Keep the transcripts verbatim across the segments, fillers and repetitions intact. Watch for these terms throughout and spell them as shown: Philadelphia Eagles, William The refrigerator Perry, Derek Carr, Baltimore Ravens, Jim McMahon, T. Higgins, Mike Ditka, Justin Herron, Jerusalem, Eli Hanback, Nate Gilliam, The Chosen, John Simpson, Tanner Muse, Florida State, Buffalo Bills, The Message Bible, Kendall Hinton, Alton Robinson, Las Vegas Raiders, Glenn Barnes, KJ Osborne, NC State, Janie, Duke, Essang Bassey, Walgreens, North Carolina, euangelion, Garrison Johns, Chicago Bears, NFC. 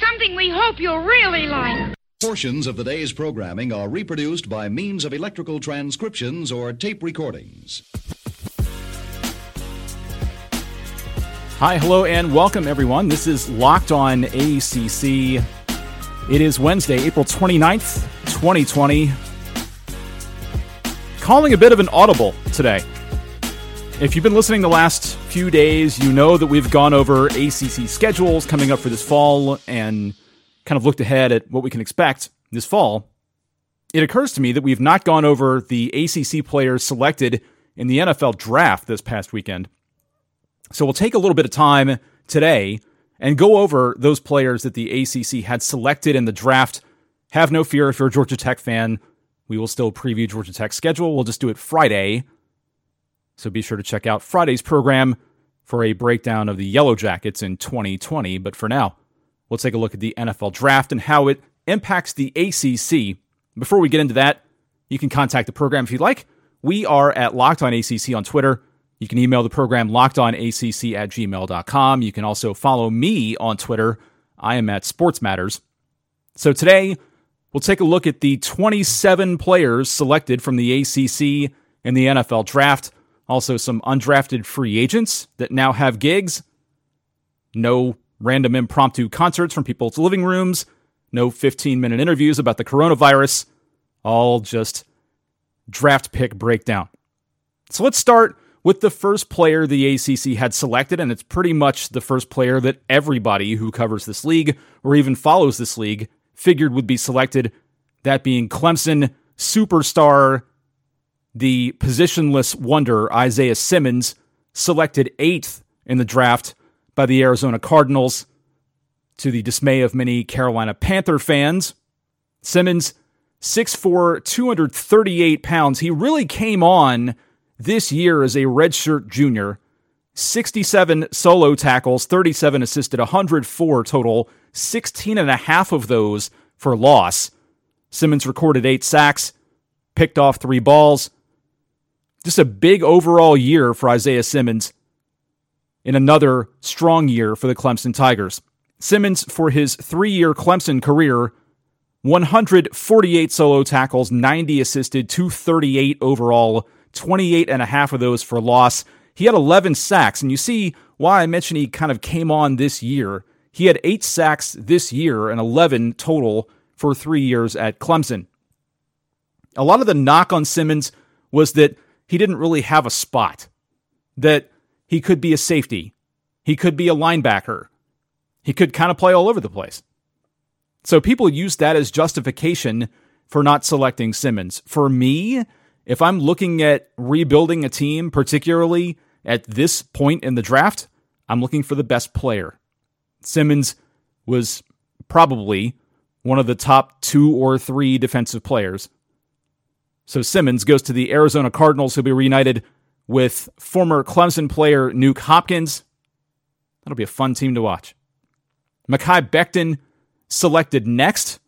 something we hope you'll really like. Portions of the day's programming are reproduced by means of electrical transcriptions or tape recordings. Hi, hello, and welcome, everyone. This is Locked On A C C. It is Wednesday, April twenty-ninth, twenty twenty. Calling a bit of an audible today. If you've been listening the last few days, you know that we've gone over A C C schedules coming up for this fall and kind of looked ahead at what we can expect this fall. It occurs to me that we've not gone over the A C C players selected in the N F L draft this past weekend. So we'll take a little bit of time today and go over those players that the A C C had selected in the draft. Have no fear if you're a Georgia Tech fan. We will still preview Georgia Tech's schedule. We'll just do it Friday. So be sure to check out Friday's program for a breakdown of the Yellow Jackets in twenty twenty. But for now, we'll take a look at the N F L draft and how it impacts the A C C. Before we get into that, you can contact the program if you'd like. We are at Locked On A C C on Twitter. You can email the program lockedonacc at gmail dot com. You can also follow me on Twitter. I am at Sports Matters. So today, we'll take a look at the twenty-seven players selected from the A C C in the N F L draft. Also, some undrafted free agents that now have gigs. No random impromptu concerts from people's living rooms. No fifteen-minute interviews about the coronavirus. All just draft pick breakdown. So let's start with the first player the A C C had selected, and it's pretty much the first player that everybody who covers this league or even follows this league figured would be selected, that being Clemson superstar, the positionless wonder Isaiah Simmons, selected eighth in the draft by the Arizona Cardinals, to the dismay of many Carolina Panther fans. Simmons, six foot four, two hundred thirty-eight pounds. He really came on this year as a redshirt junior. sixty-seven solo tackles, thirty-seven assisted, one hundred four total, sixteen and a half of those for loss. Simmons recorded eight sacks, picked off three balls. Just a big overall year for Isaiah Simmons, in another strong year for the Clemson Tigers. Simmons, for his three-year Clemson career, one hundred forty-eight solo tackles, ninety assisted, two hundred thirty-eight overall, twenty-eight and a half of those for loss. He had eleven sacks, and you see why I mentioned he kind of came on this year. He had eight sacks this year and eleven total for three years at Clemson. A lot of the knock on Simmons was that he didn't really have a spot, that he could be a safety, he could be a linebacker, he could kind of play all over the place. So people used that as justification for not selecting Simmons. For me, if I'm looking at rebuilding a team, particularly at this point in the draft, I'm looking for the best player. Simmons was probably one of the top two or three defensive players. So Simmons goes to the Arizona Cardinals, who'll be reunited with former Clemson player Nuke Hopkins. That'll be a fun team to watch. Mekhi Becton selected next,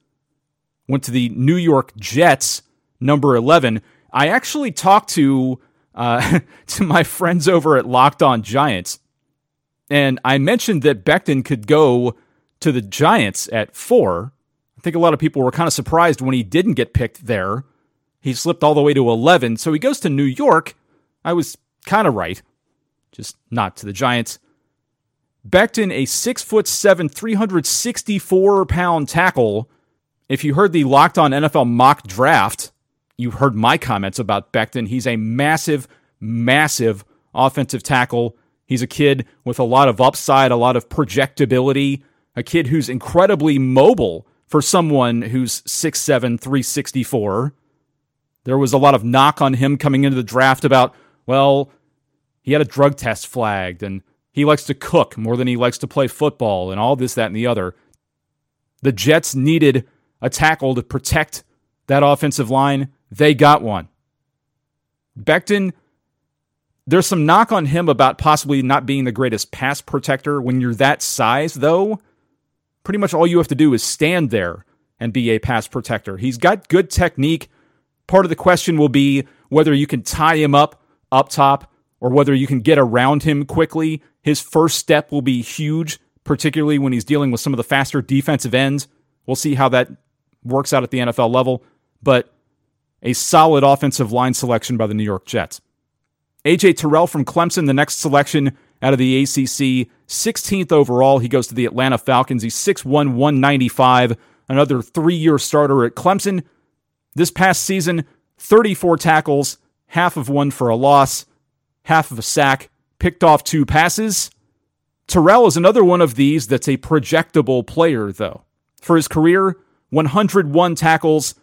went to the New York Jets, number eleven. I actually talked to uh, to my friends over at Locked On Giants, and I mentioned that Becton could go to the Giants at four. I think a lot of people were kind of surprised when he didn't get picked there. He slipped all the way to eleven, so he goes to New York. I was kind of right, just not to the Giants. Becton, a six foot seven, three hundred sixty-four pound tackle. If you heard the Locked On N F L mock draft, you heard my comments about Becton. He's a massive, massive offensive tackle. He's a kid with a lot of upside, a lot of projectability, a kid who's incredibly mobile for someone who's six seven, three sixty-four. There was a lot of knock on him coming into the draft about, well, he had a drug test flagged, and he likes to cook more than he likes to play football, and all this, that, and the other. The Jets needed a tackle to protect that offensive line. They got one. Becton, there's some knock on him about possibly not being the greatest pass protector. When you're that size, though, pretty much all you have to do is stand there and be a pass protector. He's got good technique. Part of the question will be whether you can tie him up up top or whether you can get around him quickly. His first step will be huge particularly when he's dealing with some of the faster defensive ends. We'll see how that works out at the N F L level, but a solid offensive line selection by the New York Jets. A J Terrell from Clemson, the next selection out of the A C C, sixteenth overall. He goes to the Atlanta Falcons. He's six one, one ninety-five, another three-year starter at Clemson. This past season, thirty-four tackles, half of one for a loss, half of a sack, picked off two passes. Terrell is another one of these that's a projectable player, though. For his career, one hundred one tackles,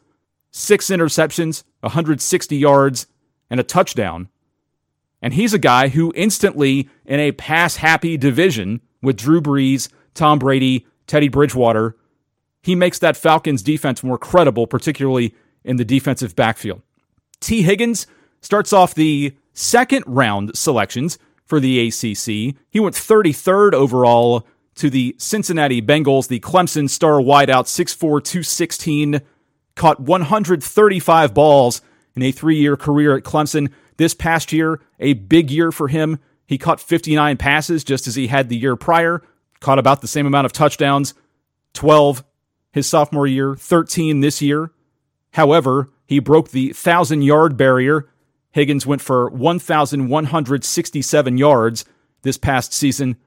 six interceptions, one hundred sixty yards, and a touchdown. And he's a guy who instantly, in a pass-happy division with Drew Brees, Tom Brady, Teddy Bridgewater, he makes that Falcons defense more credible, particularly in the defensive backfield. T. Higgins starts off the second round selections for the A C C. He went thirty-third overall to the Cincinnati Bengals. The Clemson star wideout, six four, two sixteen, caught one hundred thirty-five balls in a three-year career at Clemson. This past year, a big year for him. He caught fifty-nine passes, just as he had the year prior. Caught about the same amount of touchdowns, twelve his sophomore year, thirteen this year. However, he broke the one thousand-yard barrier. Higgins went for one thousand one hundred sixty-seven yards this past season.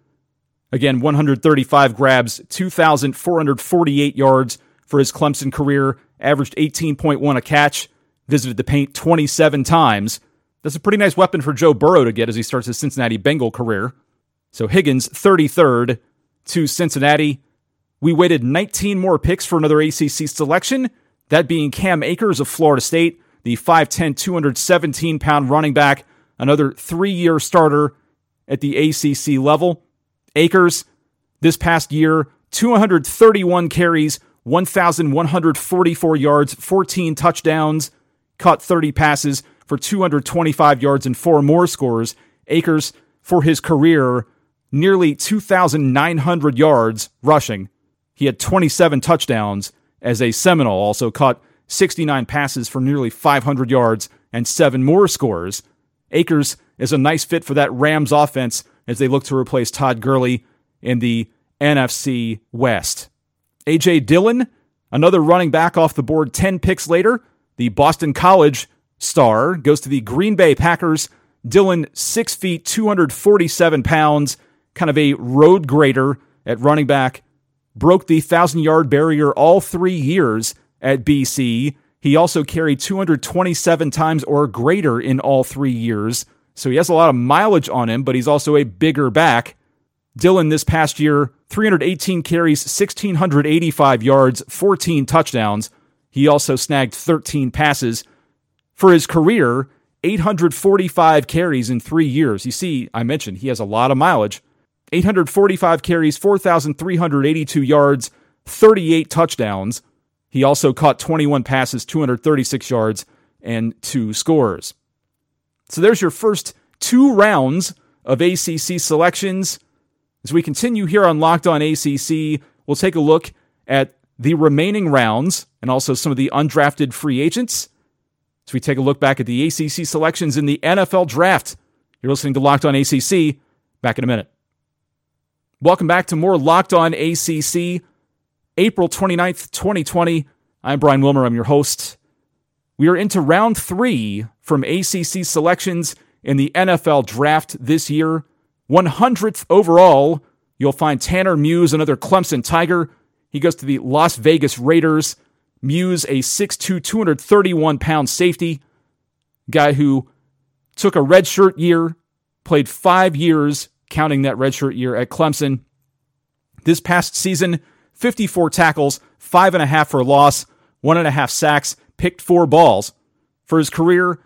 Again, one hundred thirty-five grabs, two thousand four hundred forty-eight yards for his Clemson career. Averaged eighteen point one a catch. Visited the paint twenty-seven times. That's a pretty nice weapon for Joe Burrow to get as he starts his Cincinnati Bengal career. So Higgins, thirty-third to Cincinnati. We waited nineteen more picks for another A C C selection, that being Cam Akers of Florida State, the five ten, two seventeen pound running back, another three-year starter at the A C C level. Akers, this past year, two hundred thirty-one carries, one thousand one hundred forty-four yards, fourteen touchdowns, caught thirty passes, for two hundred twenty-five yards and four more scores. Akers, for his career, nearly two thousand nine hundred yards rushing. He had twenty-seven touchdowns as a Seminole, also caught sixty-nine passes for nearly five hundred yards and seven more scores. Akers is a nice fit for that Rams offense as they look to replace Todd Gurley in the N F C West. A J. Dillon, another running back off the board ten picks later, the Boston College star, goes to the Green Bay Packers. Dillon, six feet, two hundred forty-seven pounds, kind of a road grader at running back. Broke the one thousand-yard barrier all three years at B C. He also carried two hundred twenty-seven times or greater in all three years. So he has a lot of mileage on him, but he's also a bigger back. Dillon this past year, three hundred eighteen carries, one thousand six hundred eighty-five yards, fourteen touchdowns. He also snagged thirteen passes. For his career, eight hundred forty-five carries in three years. You see, I mentioned he has a lot of mileage. eight hundred forty-five carries, four thousand three hundred eighty-two yards, thirty-eight touchdowns. He also caught twenty-one passes, two hundred thirty-six yards, and two scores. So there's your first two rounds of A C C selections. As we continue here on Locked On A C C, we'll take a look at the remaining rounds and also some of the undrafted free agents. So we take a look back at the A C C selections in the N F L Draft. You're listening to Locked On A C C. Back in a minute. Welcome back to more Locked On A C C. April twenty-ninth, twenty twenty. I'm Brian Wilmer. I'm your host. We are into round three from A C C selections in the N F L Draft this year. one hundredth overall, you'll find Tanner Muse, another Clemson Tiger. He goes to the Las Vegas Raiders. Muse, a six two, two hundred thirty-one pound safety, guy who took a redshirt year, played five years, counting that redshirt year at Clemson. This past season, fifty-four tackles, five and a half for loss, one and a half sacks, picked four balls. For his career,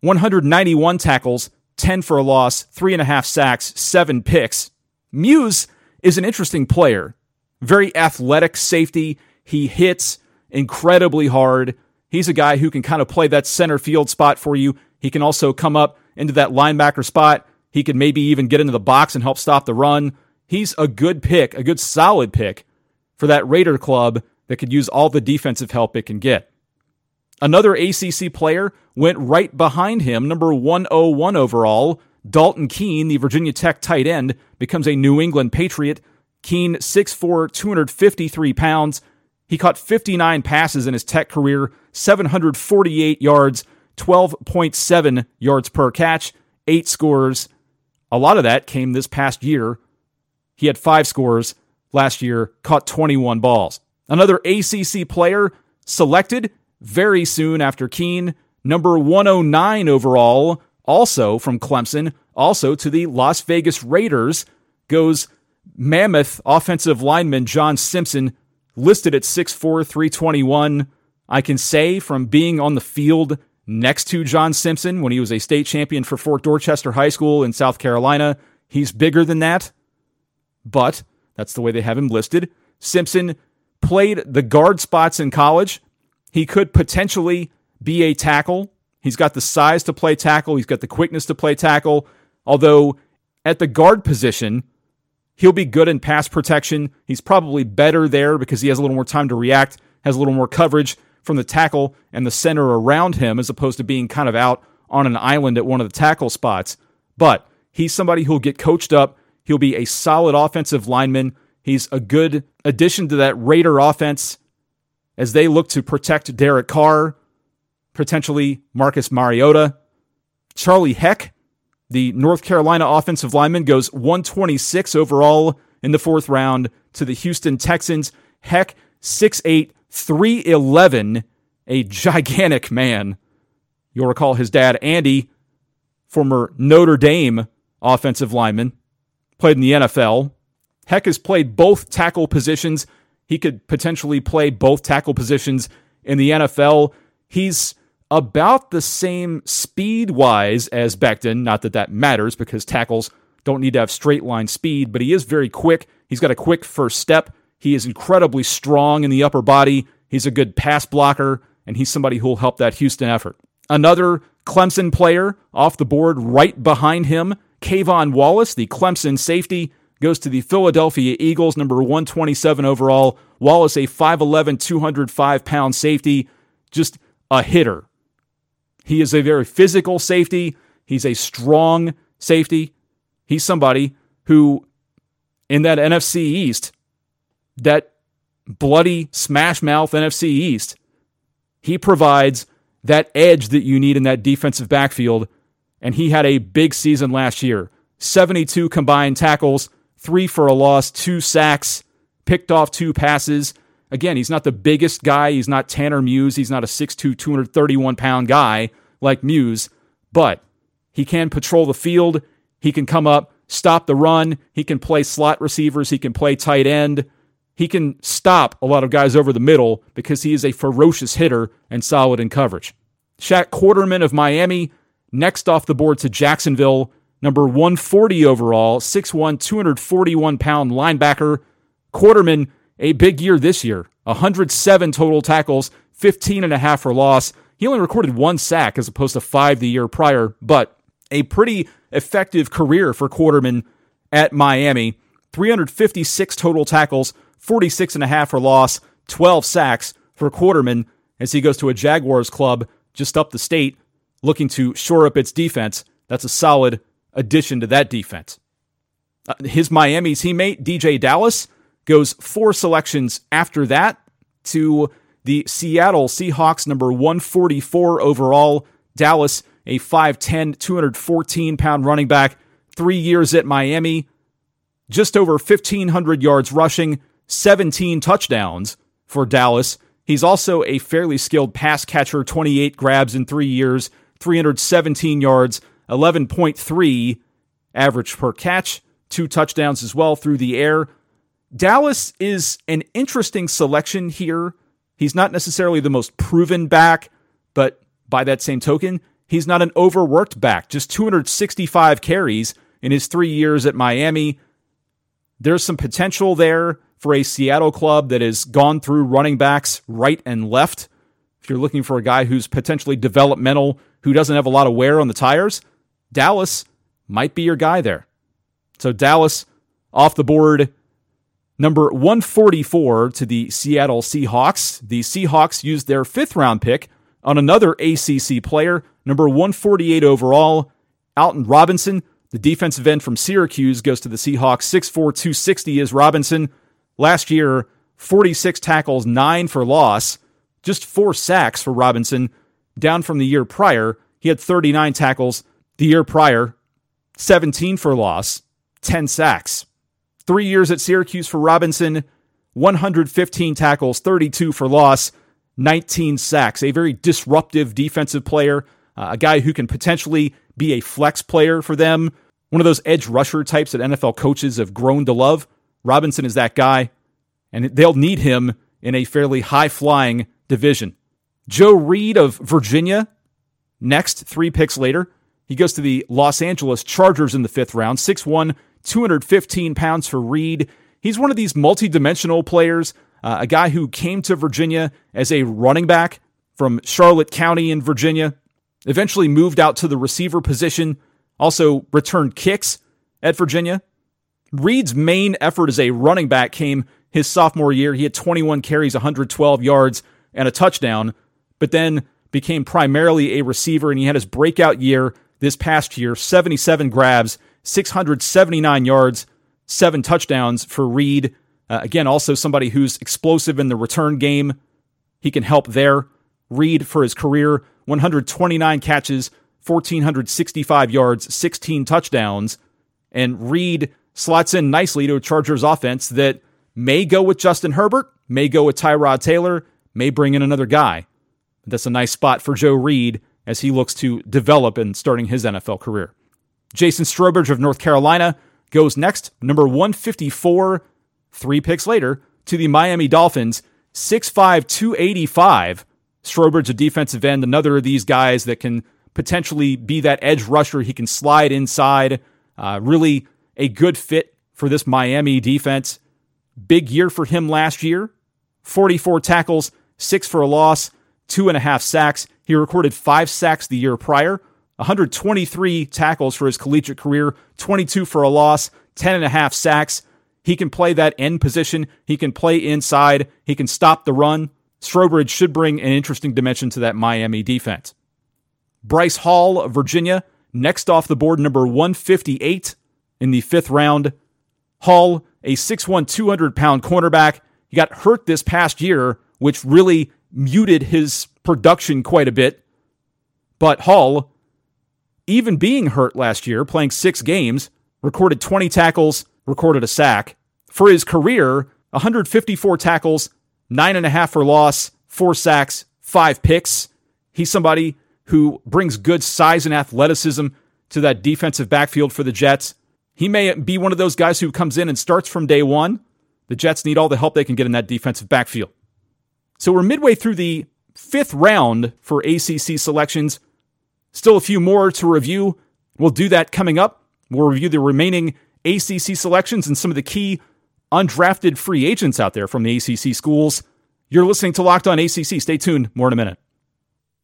one hundred ninety-one tackles, ten for a loss, three and a half sacks, seven picks. Muse is an interesting player. Very athletic safety. He hits incredibly hard. He's a guy who can kind of play that center field spot for you. He can also come up into that linebacker spot. He can maybe even get into the box and help stop the run. He's a good pick, a good solid pick for that Raider club that could use all the defensive help it can get. Another A C C player went right behind him, number one oh one overall. Dalton Keene, the Virginia Tech tight end, becomes a New England Patriot. Keene, six foot four, two hundred fifty-three pounds. He caught fifty-nine passes in his Tech career, seven hundred forty-eight yards, twelve point seven yards per catch, eight scores. A lot of that came this past year. He had five scores last year, caught twenty-one balls. Another A C C player selected very soon after Keene, number one oh nine overall, also from Clemson, also to the Las Vegas Raiders, goes mammoth offensive lineman John Simpson, listed at six foot four, three twenty-one. I can say from being on the field next to John Simpson when he was a state champion for Fort Dorchester High School in South Carolina, he's bigger than that, but that's the way they have him listed. Simpson played the guard spots in college. He could potentially be a tackle. He's got the size to play tackle. He's got the quickness to play tackle. Although at the guard position, he'll be good in pass protection. He's probably better there because he has a little more time to react, has a little more coverage from the tackle and the center around him as opposed to being kind of out on an island at one of the tackle spots. But he's somebody who'll get coached up. He'll be a solid offensive lineman. He's a good addition to that Raider offense as they look to protect Derek Carr, potentially Marcus Mariota. Charlie Heck, the North Carolina offensive lineman, goes one twenty-six overall in the fourth round to the Houston Texans. Heck, six foot eight, three eleven, a gigantic man. You'll recall his dad, Andy, former Notre Dame offensive lineman, played in the N F L. Heck has played both tackle positions. He could potentially play both tackle positions in the N F L. He's about the same speed-wise as Becton. Not that that matters because tackles don't need to have straight-line speed, but he is very quick. He's got a quick first step. He is incredibly strong in the upper body. He's a good pass blocker, and he's somebody who will help that Houston effort. Another Clemson player off the board right behind him, Kayvon Wallace, the Clemson safety, goes to the Philadelphia Eagles, number one twenty-seven overall. Wallace, a five eleven, two hundred five pound safety, just a hitter. He is a very physical safety. He's a strong safety. He's somebody who, in that N F C East, that bloody smash-mouth N F C East, he provides that edge that you need in that defensive backfield, and he had a big season last year. seventy-two combined tackles, three for a loss, two sacks, picked off two passes. Again, he's not the biggest guy. He's not Tanner Muse. He's not a six foot two, two hundred thirty-one pound guy like Muse, but he can patrol the field. He can come up, stop the run. He can play slot receivers. He can play tight end. He can stop a lot of guys over the middle because he is a ferocious hitter and solid in coverage. Shaq Quarterman of Miami, next off the board to Jacksonville, number one forty overall, six foot one, two hundred forty-one pound linebacker. Quarterman, a big year this year, one hundred seven total tackles, fifteen and a half for loss. He only recorded one sack as opposed to five the year prior, but a pretty effective career for Quarterman at Miami. three hundred fifty-six total tackles, forty-six and a half for loss, twelve sacks for Quarterman as he goes to a Jaguars club just up the state looking to shore up its defense. That's a solid addition to that defense. Uh, his Miami teammate, D J Dallas, goes four selections after that to the Seattle Seahawks, number one forty-four overall. Dallas, a five ten, two hundred fourteen pound running back, three years at Miami, just over fifteen hundred yards rushing, seventeen touchdowns for Dallas. He's also a fairly skilled pass catcher, twenty-eight grabs in three years, three hundred seventeen yards, eleven point three average per catch, two touchdowns as well through the air. Dallas is an interesting selection here. He's not necessarily the most proven back, but by that same token, he's not an overworked back. Just two hundred sixty-five carries in his three years at Miami. There's some potential there for a Seattle club that has gone through running backs right and left. If you're looking for a guy who's potentially developmental, who doesn't have a lot of wear on the tires, Dallas might be your guy there. So Dallas off the board, number one forty-four to the Seattle Seahawks. The Seahawks used their fifth round pick on another A C C player, number one forty-eight overall, Alton Robinson, The defensive end from Syracuse goes to the Seahawks. six four, two sixty is Robinson. Last year, forty-six tackles, nine for loss, just four sacks for Robinson, down from the year prior. He had thirty-nine tackles the year prior, seventeen for loss, ten sacks. Three years at Syracuse for Robinson, one hundred fifteen tackles, thirty-two for loss, nineteen sacks. A very disruptive defensive player, uh, a guy who can potentially be a flex player for them. One of those edge rusher types that N F L coaches have grown to love. Robinson is that guy, and they'll need him in a fairly high-flying division. Joe Reed of Virginia, next, three picks later. He goes to the Los Angeles Chargers in the fifth round. six one, two hundred fifteen pounds for Reed. He's one of these multi-dimensional players, uh, a guy who came to Virginia as a running back from Charlotte County in Virginia, eventually moved out to the receiver position, also returned kicks at Virginia. Reed's main effort as a running back came his sophomore year. He had twenty-one carries, one hundred twelve yards, and a touchdown, but then became primarily a receiver, and he had his breakout year this past year, seventy-seven grabs, six hundred seventy-nine yards, seven touchdowns for Reed. Uh, again, also somebody who's explosive in the return game. He can help there. Reed, for his career, one hundred twenty-nine catches, one thousand four hundred sixty-five yards, sixteen touchdowns, and Reed slots in nicely to a Chargers offense that may go with Justin Herbert, may go with Tyrod Taylor, may bring in another guy. That's a nice spot for Joe Reed as he looks to develop in starting his N F L career. Jason Strobridge of North Carolina goes next, number one fifty-four, three picks later, to the Miami Dolphins, six five, two eighty-five. Strobridge, a defensive end, another of these guys that can potentially be that edge rusher. He can slide inside. Uh, really a good fit for this Miami defense. Big year for him last year. forty-four tackles, six for a loss, two and a half sacks. He recorded five sacks the year prior, one hundred twenty-three tackles for his collegiate career, twenty-two for a loss, ten and a half sacks. He can play that end position. He can play inside. He can stop the run. Strobridge should bring an interesting dimension to that Miami defense. Bryce Hall of Virginia, next off the board, number one fifty-eight in the fifth round. Hall, a six one, two hundred pound cornerback. He got hurt this past year, which really muted his production quite a bit. But Hall, even being hurt last year, playing six games, recorded twenty tackles, recorded a sack. For his career, one hundred fifty-four tackles, nine and a half for loss, four sacks, five picks. He's somebody who brings good size and athleticism to that defensive backfield for the Jets. He may be one of those guys who comes in and starts from day one. The Jets need all the help they can get in that defensive backfield. So we're midway through the fifth round for A C C selections. Still a few more to review. We'll do that coming up. We'll review the remaining A C C selections and some of the key undrafted free agents out there from the A C C schools. You're listening to Locked On A C C. Stay tuned. More in a minute.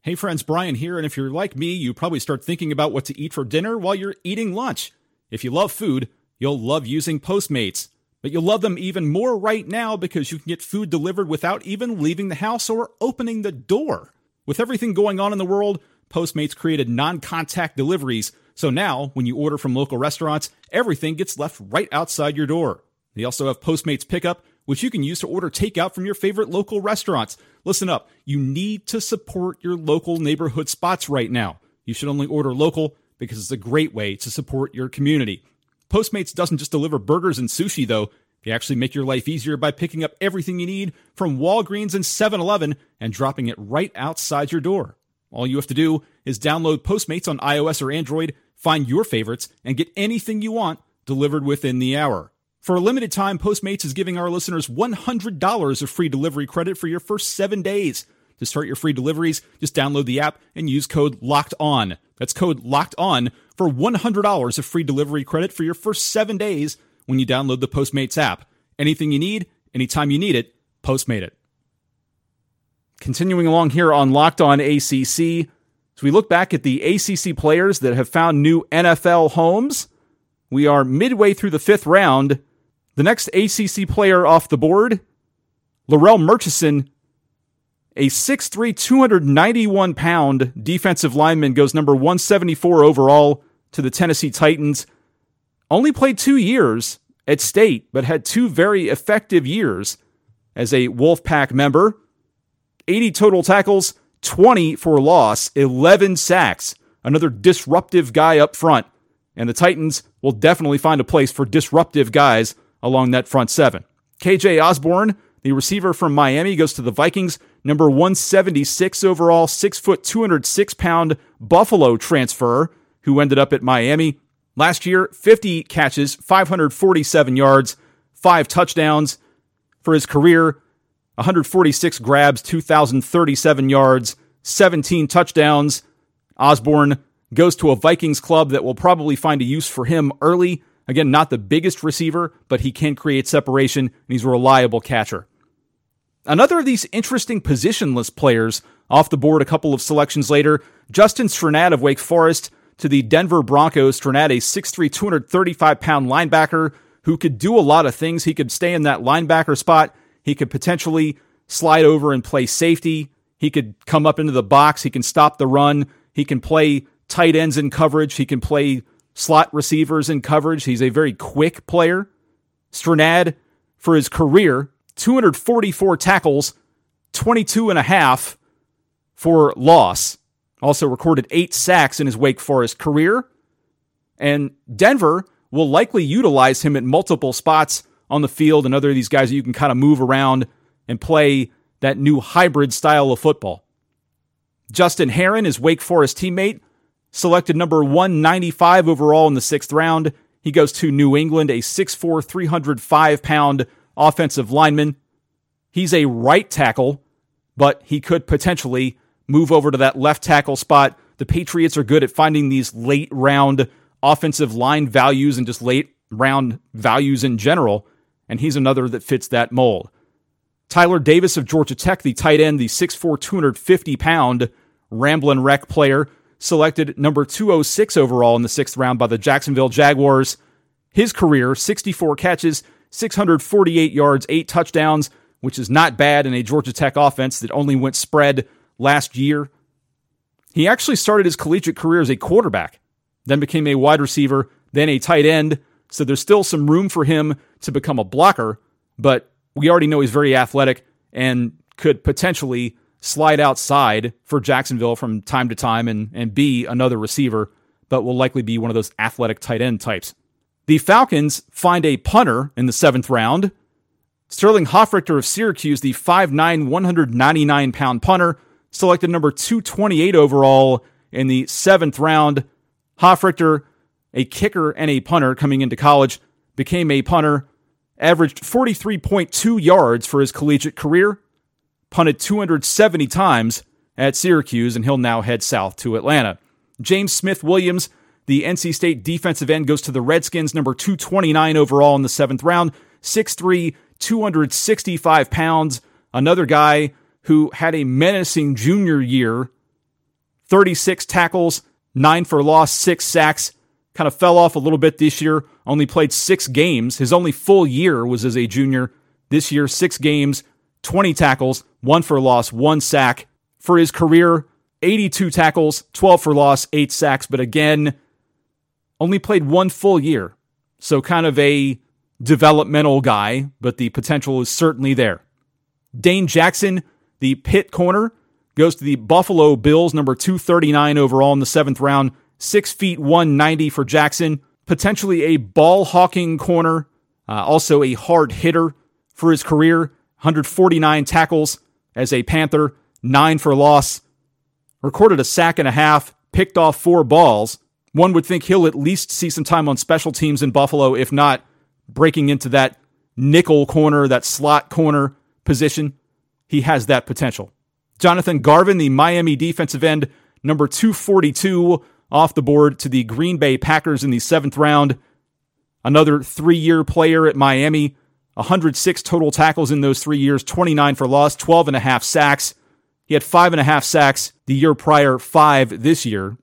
Hey friends, Brian here. And if you're like me, you probably start thinking about what to eat for dinner while you're eating lunch. If you love food, you'll love using Postmates. But you'll love them even more right now because you can get food delivered without even leaving the house or opening the door. With everything going on in the world, Postmates created non-contact deliveries. So now, when you order from local restaurants, everything gets left right outside your door. They also have Postmates Pickup, which you can use to order takeout from your favorite local restaurants. Listen up, you need to support your local neighborhood spots right now. You should only order local because it's a great way to support your community. Postmates doesn't just deliver burgers and sushi, though. They actually make your life easier by picking up everything you need from Walgreens and seven eleven and dropping it right outside your door. All you have to do is download Postmates on iOS or Android, find your favorites, and get anything you want delivered within the hour. For a limited time, Postmates is giving our listeners one hundred dollars of free delivery credit for your first seven days. To start your free deliveries, just download the app and use code LOCKEDON. That's code LOCKEDON for one hundred dollars of free delivery credit for your first seven days when you download the Postmates app. Anything you need, anytime you need it, Postmate it. Continuing along here on Locked On A C C, as we look back at the A C C players that have found new N F L homes, we are midway through the fifth round. The next A C C player off the board, Laurel Murchison, a six three, two hundred ninety-one pound defensive lineman, goes number one seventy-four overall to the Tennessee Titans. only played two years at State, but had two very effective years as a Wolfpack member. eighty total tackles, twenty for loss, eleven sacks. Another disruptive guy up front. And the Titans will definitely find a place for disruptive guys along that front seven. K J Osborne, the receiver from Miami, goes to the Vikings. Number one seventy-six overall, six foot, two hundred six pound Buffalo transfer who ended up at Miami. Last year, fifty catches, five hundred forty-seven yards, five touchdowns for his career, one hundred forty-six grabs, two thousand thirty-seven yards, seventeen touchdowns. Osborne goes to a Vikings club that will probably find a use for him early. Again, not the biggest receiver, but he can create separation, and he's a reliable catcher. Another of these interesting positionless players off the board a couple of selections later, Justin Strnad of Wake Forest to the Denver Broncos. Strnad, a six three, two hundred thirty-five pound linebacker who could do a lot of things. He could stay in that linebacker spot. He could potentially slide over and play safety. He could come up into the box. He can stop the run. He can play tight ends in coverage. He can play slot receivers in coverage. He's a very quick player. Strnad, for his career, two hundred forty-four tackles, twenty-two and a half for loss. Also recorded eight sacks in his Wake Forest career. And Denver will likely utilize him at multiple spots on the field and other of these guys that you can kind of move around and play that new hybrid style of football. Justin Herron, his Wake Forest teammate, selected number one ninety-five overall in the sixth round. He goes to New England, a six four, three hundred five pound offensive lineman. He's a right tackle, but he could potentially move over to that left tackle spot. The Patriots are good at finding these late round offensive line values and just late round values in general, and he's another that fits that mold. Tyler Davis of Georgia Tech, the tight end, the six four, two hundred fifty pound Ramblin' Wreck player, selected number two oh six overall in the sixth round by the Jacksonville Jaguars. His career, sixty-four catches, six hundred forty-eight yards, eight touchdowns, which is not bad in a Georgia Tech offense that only went spread last year. He actually started his collegiate career as a quarterback, then became a wide receiver, then a tight end, so there's still some room for him to become a blocker, but we already know he's very athletic and could potentially slide outside for Jacksonville from time to time and, and be another receiver, but will likely be one of those athletic tight end types. The Falcons find a punter in the seventh round. Sterling Hoffrichter of Syracuse, the five nine, one hundred ninety-nine pound punter, selected number two twenty-eight overall in the seventh round. Hoffrichter, a kicker and a punter coming into college, became a punter, averaged forty-three point two yards for his collegiate career, punted two hundred seventy times at Syracuse, and he'll now head south to Atlanta. James Smith-Williams, the N C State defensive end, goes to the Redskins, number two twenty-nine overall in the seventh round, six three, two hundred sixty-five pounds, another guy who had a menacing junior year, thirty-six tackles, nine for loss, six sacks, kind of fell off a little bit this year, only played six games. His only full year was as a junior. This year, six games, twenty tackles, one for loss, one sack. For his career, eighty-two tackles, twelve for loss, eight sacks, but again, only played one full year. So kind of a developmental guy, but the potential is certainly there. Dane Jackson, the Pitt corner, goes to the Buffalo Bills, number two thirty-nine overall in the seventh round, six feet, one ninety for Jackson, potentially a ball-hawking corner, uh, also a hard hitter for his career, one hundred forty-nine tackles as a Panther, nine for loss, recorded a sack and a half, picked off four balls. One would think he'll at least see some time on special teams in Buffalo, if not breaking into that nickel corner, that slot corner position. He has that potential. Jonathan Garvin, the Miami defensive end, number two forty-two off the board to the Green Bay Packers in the seventh round. Another three-year player at Miami, one hundred six total tackles in those three years, twenty-nine for loss, twelve and a half sacks. He had five and a half sacks the year prior, five this year.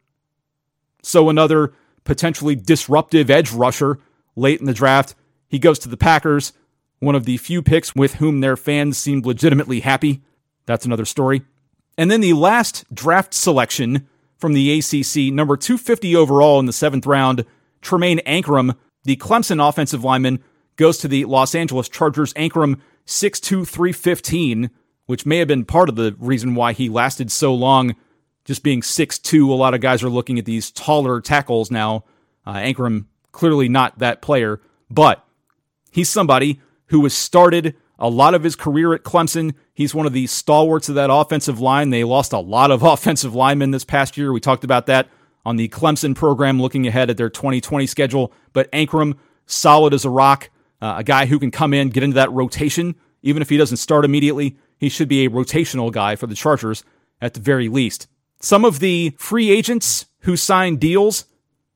So another potentially disruptive edge rusher late in the draft. He goes to the Packers, one of the few picks with whom their fans seemed legitimately happy. That's another story. And then the last draft selection from the A C C, number two fifty overall in the seventh round, Tremaine Ankrum, The Clemson offensive lineman goes to the Los Angeles Chargers, Ankrum, six two, three fifteen, which may have been part of the reason why he lasted so long, just being six two. A lot of guys are looking at these taller tackles now. Uh, Ankrum, clearly not that player, but he's somebody who has started a lot of his career at Clemson. He's one of the stalwarts of that offensive line. They lost a lot of offensive linemen this past year. We talked about that on the Clemson program, looking ahead at their twenty twenty schedule. But Ankrum, solid as a rock, uh, a guy who can come in, get into that rotation. Even if he doesn't start immediately, he should be a rotational guy for the Chargers at the very least. Some of the free agents who signed deals: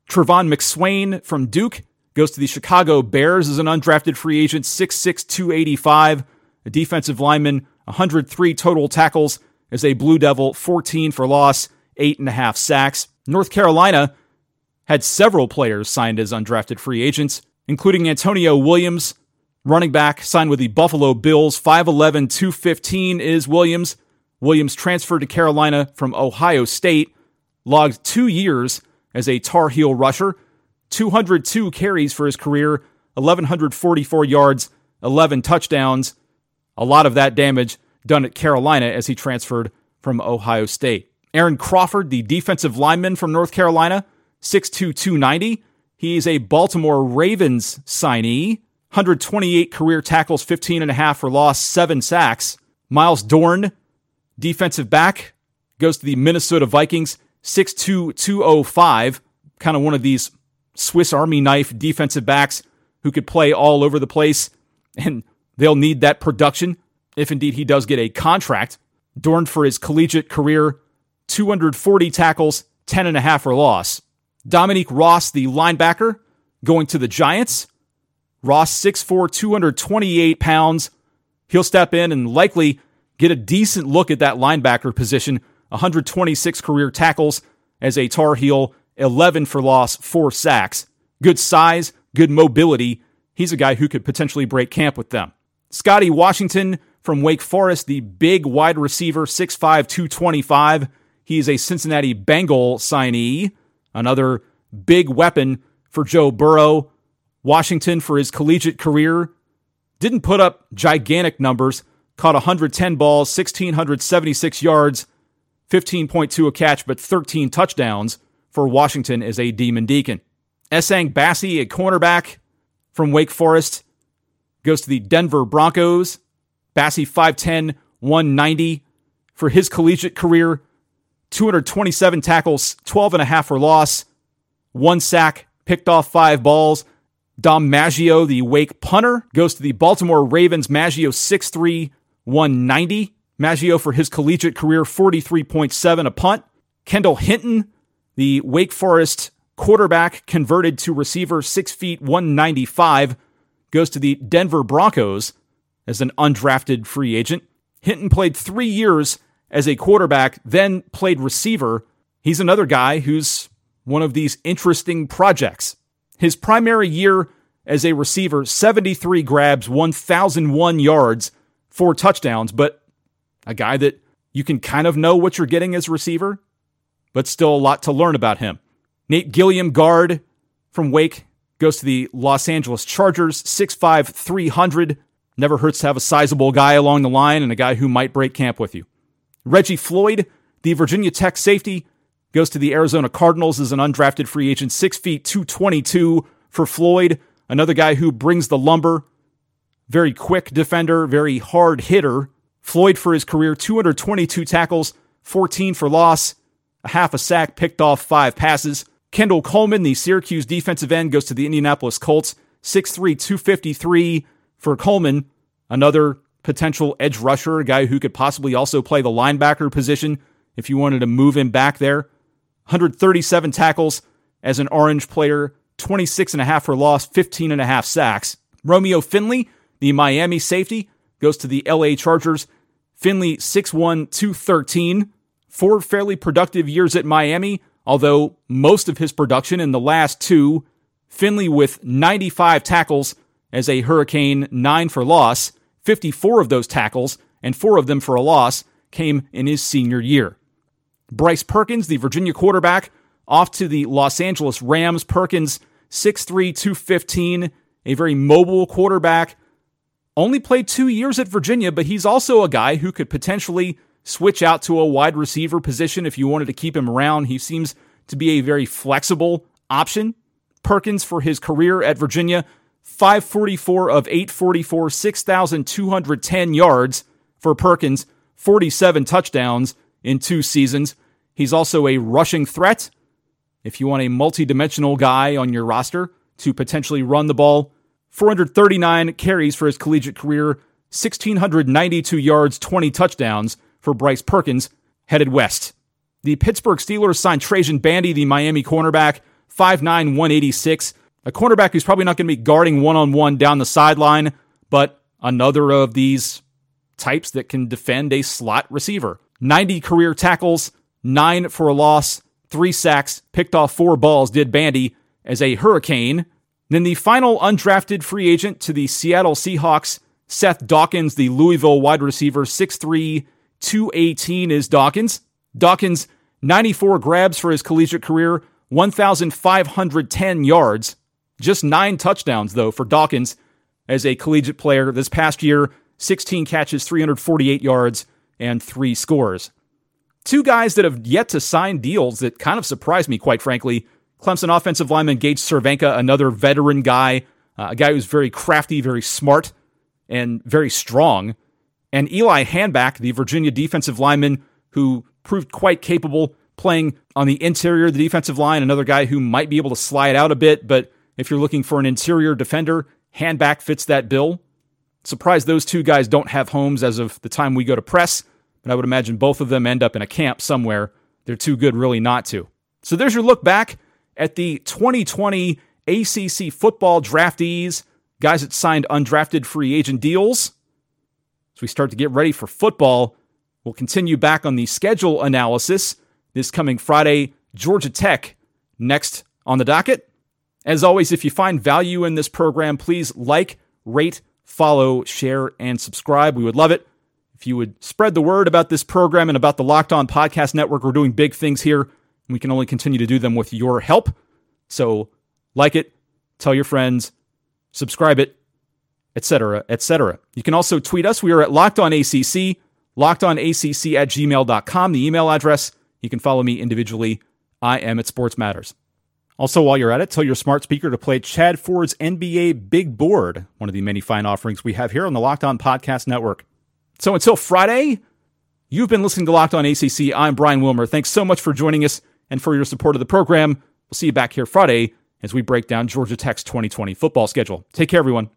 Trevon McSwain from Duke goes to the Chicago Bears as an undrafted free agent, six six, two eighty-five, a defensive lineman, one hundred three total tackles as a Blue Devil, fourteen for loss, eight and a half sacks. North Carolina had several players signed as undrafted free agents, including Antonio Williams, running back, signed with the Buffalo Bills, five eleven, two fifteen is Williams. Williams transferred to Carolina from Ohio State, logged two years as a Tar Heel rusher, two hundred two carries for his career, eleven forty-four yards, eleven touchdowns. A lot of that damage done at Carolina as he transferred from Ohio State. Aaron Crawford, the defensive lineman from North Carolina, six two, two ninety. He's a Baltimore Ravens signee, one hundred twenty-eight career tackles, fifteen and a half for loss, seven sacks. Miles Dorn, defensive back, goes to the Minnesota Vikings, six two, two oh five. Kind of one of these Swiss Army knife defensive backs who could play all over the place, and they'll need that production if indeed he does get a contract. Dorn, for his collegiate career, two hundred forty tackles, ten and a half for loss. Dominique Ross, the linebacker, going to the Giants. Ross, six four, two twenty-eight pounds. He'll step in and likely get a decent look at that linebacker position. one hundred twenty-six career tackles as a Tar Heel, eleven for loss, four sacks. Good size, good mobility. He's a guy who could potentially break camp with them. Scotty Washington from Wake Forest, the big wide receiver, six five, two twenty-five. He is a Cincinnati Bengal signee, another big weapon for Joe Burrow. Washington, for his collegiate career, didn't put up gigantic numbers, caught one hundred ten balls, one thousand six hundred seventy-six yards, fifteen point two a catch, but thirteen touchdowns for Washington as a Demon Deacon. Essang Bassey, a cornerback from Wake Forest, goes to the Denver Broncos. Bassey, five ten, one ninety for his collegiate career, two hundred twenty-seven tackles, twelve and a half for loss, one sack, picked off five balls. Dom Maggio, the Wake punter, goes to the Baltimore Ravens. Maggio, six three, one ninety. Maggio, for his collegiate career, forty-three point seven a punt. Kendall Hinton, the Wake Forest quarterback, converted to receiver, six feet, one ninety-five, goes to the Denver Broncos as an undrafted free agent. Hinton played three years as a quarterback, then played receiver. He's another guy who's one of these interesting projects. His primary year as a receiver, seventy-three grabs, one thousand one yards, four touchdowns, but a guy that you can kind of know what you're getting as receiver, but still a lot to learn about him. Nate Gilliam, guard from Wake, goes to the Los Angeles Chargers, six five, three hundred. Never hurts to have a sizable guy along the line and a guy who might break camp with you. Reggie Floyd, the Virginia Tech safety, goes to the Arizona Cardinals as an undrafted free agent, six feet, two twenty-two for Floyd. Another guy who brings the lumber, very quick defender, very hard hitter. Floyd, for his career, two hundred twenty-two tackles, fourteen for loss, a half a sack, picked off five passes. Kendall Coleman, the Syracuse defensive end, goes to the Indianapolis Colts, six three, two fifty-three for Coleman. Another potential edge rusher, a guy who could possibly also play the linebacker position if you wanted to move him back there. one hundred thirty-seven tackles as an Orange player, twenty-six and a half for loss, fifteen and a half sacks. Romeo Finley, the Miami safety, goes to the L A Chargers. Finley, six one, two thirteen. Four fairly productive years at Miami, although most of his production in the last two, Finley with ninety-five tackles as a Hurricane, nine for loss, fifty-four of those tackles, and four of them for a loss, came in his senior year. Bryce Perkins, the Virginia quarterback, off to the Los Angeles Rams. Perkins, six three, two fifteen, a very mobile quarterback. Only played two years at Virginia, but he's also a guy who could potentially switch out to a wide receiver position if you wanted to keep him around. He seems to be a very flexible option. Perkins, for his career at Virginia, five forty-four of eight forty-four, six thousand two hundred ten yards for Perkins, forty-seven touchdowns in two seasons. He's also a rushing threat. If you want a multidimensional guy on your roster to potentially run the ball, four thirty-nine carries for his collegiate career, one thousand six hundred ninety-two yards, twenty touchdowns for Bryce Perkins, headed west. The Pittsburgh Steelers signed Trajan Bandy, the Miami cornerback, five nine, one eighty-six, a cornerback who's probably not going to be guarding one-on-one down the sideline, but another of these types that can defend a slot receiver. ninety career tackles, nine for a loss, three sacks, picked off four balls, did Bandy as a Hurricane. Then the final undrafted free agent to the Seattle Seahawks, Seth Dawkins, the Louisville wide receiver, six three, two eighteen is Dawkins. Dawkins, ninety-four grabs for his collegiate career, one thousand five hundred ten yards. Just nine touchdowns, though, for Dawkins as a collegiate player this past year, sixteen catches, three hundred forty-eight yards, and three scores. Two guys that have yet to sign deals that kind of surprised me, quite frankly. Clemson offensive lineman Gage Cervenka, another veteran guy, uh, a guy who's very crafty, very smart, and very strong. And Eli Hanback, the Virginia defensive lineman, who proved quite capable playing on the interior of the defensive line, another guy who might be able to slide out a bit, but if you're looking for an interior defender, Hanback fits that bill. Surprised those two guys don't have homes as of the time we go to press, but I would imagine both of them end up in a camp somewhere. They're too good really not to. So there's your look back at the twenty twenty A C C football draftees, guys that signed undrafted free agent deals. As we start to get ready for football, we'll continue back on the schedule analysis this coming Friday. Georgia Tech next on the docket. As always, if you find value in this program, please like, rate, follow, share, and subscribe. We would love it if you would spread the word about this program and about the Locked On Podcast Network. We're doing big things here. We can only continue to do them with your help. So like it, tell your friends, subscribe it, et cetera, et cetera. You can also tweet us. We are at LockedOnACC, LockedOnACC at gmail dot com, the email address. You can follow me individually. I am at Sports Matters. Also, while you're at it, tell your smart speaker to play Chad Ford's N B A Big Board, one of the many fine offerings we have here on the Locked On Podcast Network. So until Friday, you've been listening to Locked On A C C. I'm Brian Wilmer. Thanks so much for joining us and for your support of the program. We'll see you back here Friday as we break down Georgia Tech's twenty twenty football schedule. Take care, everyone.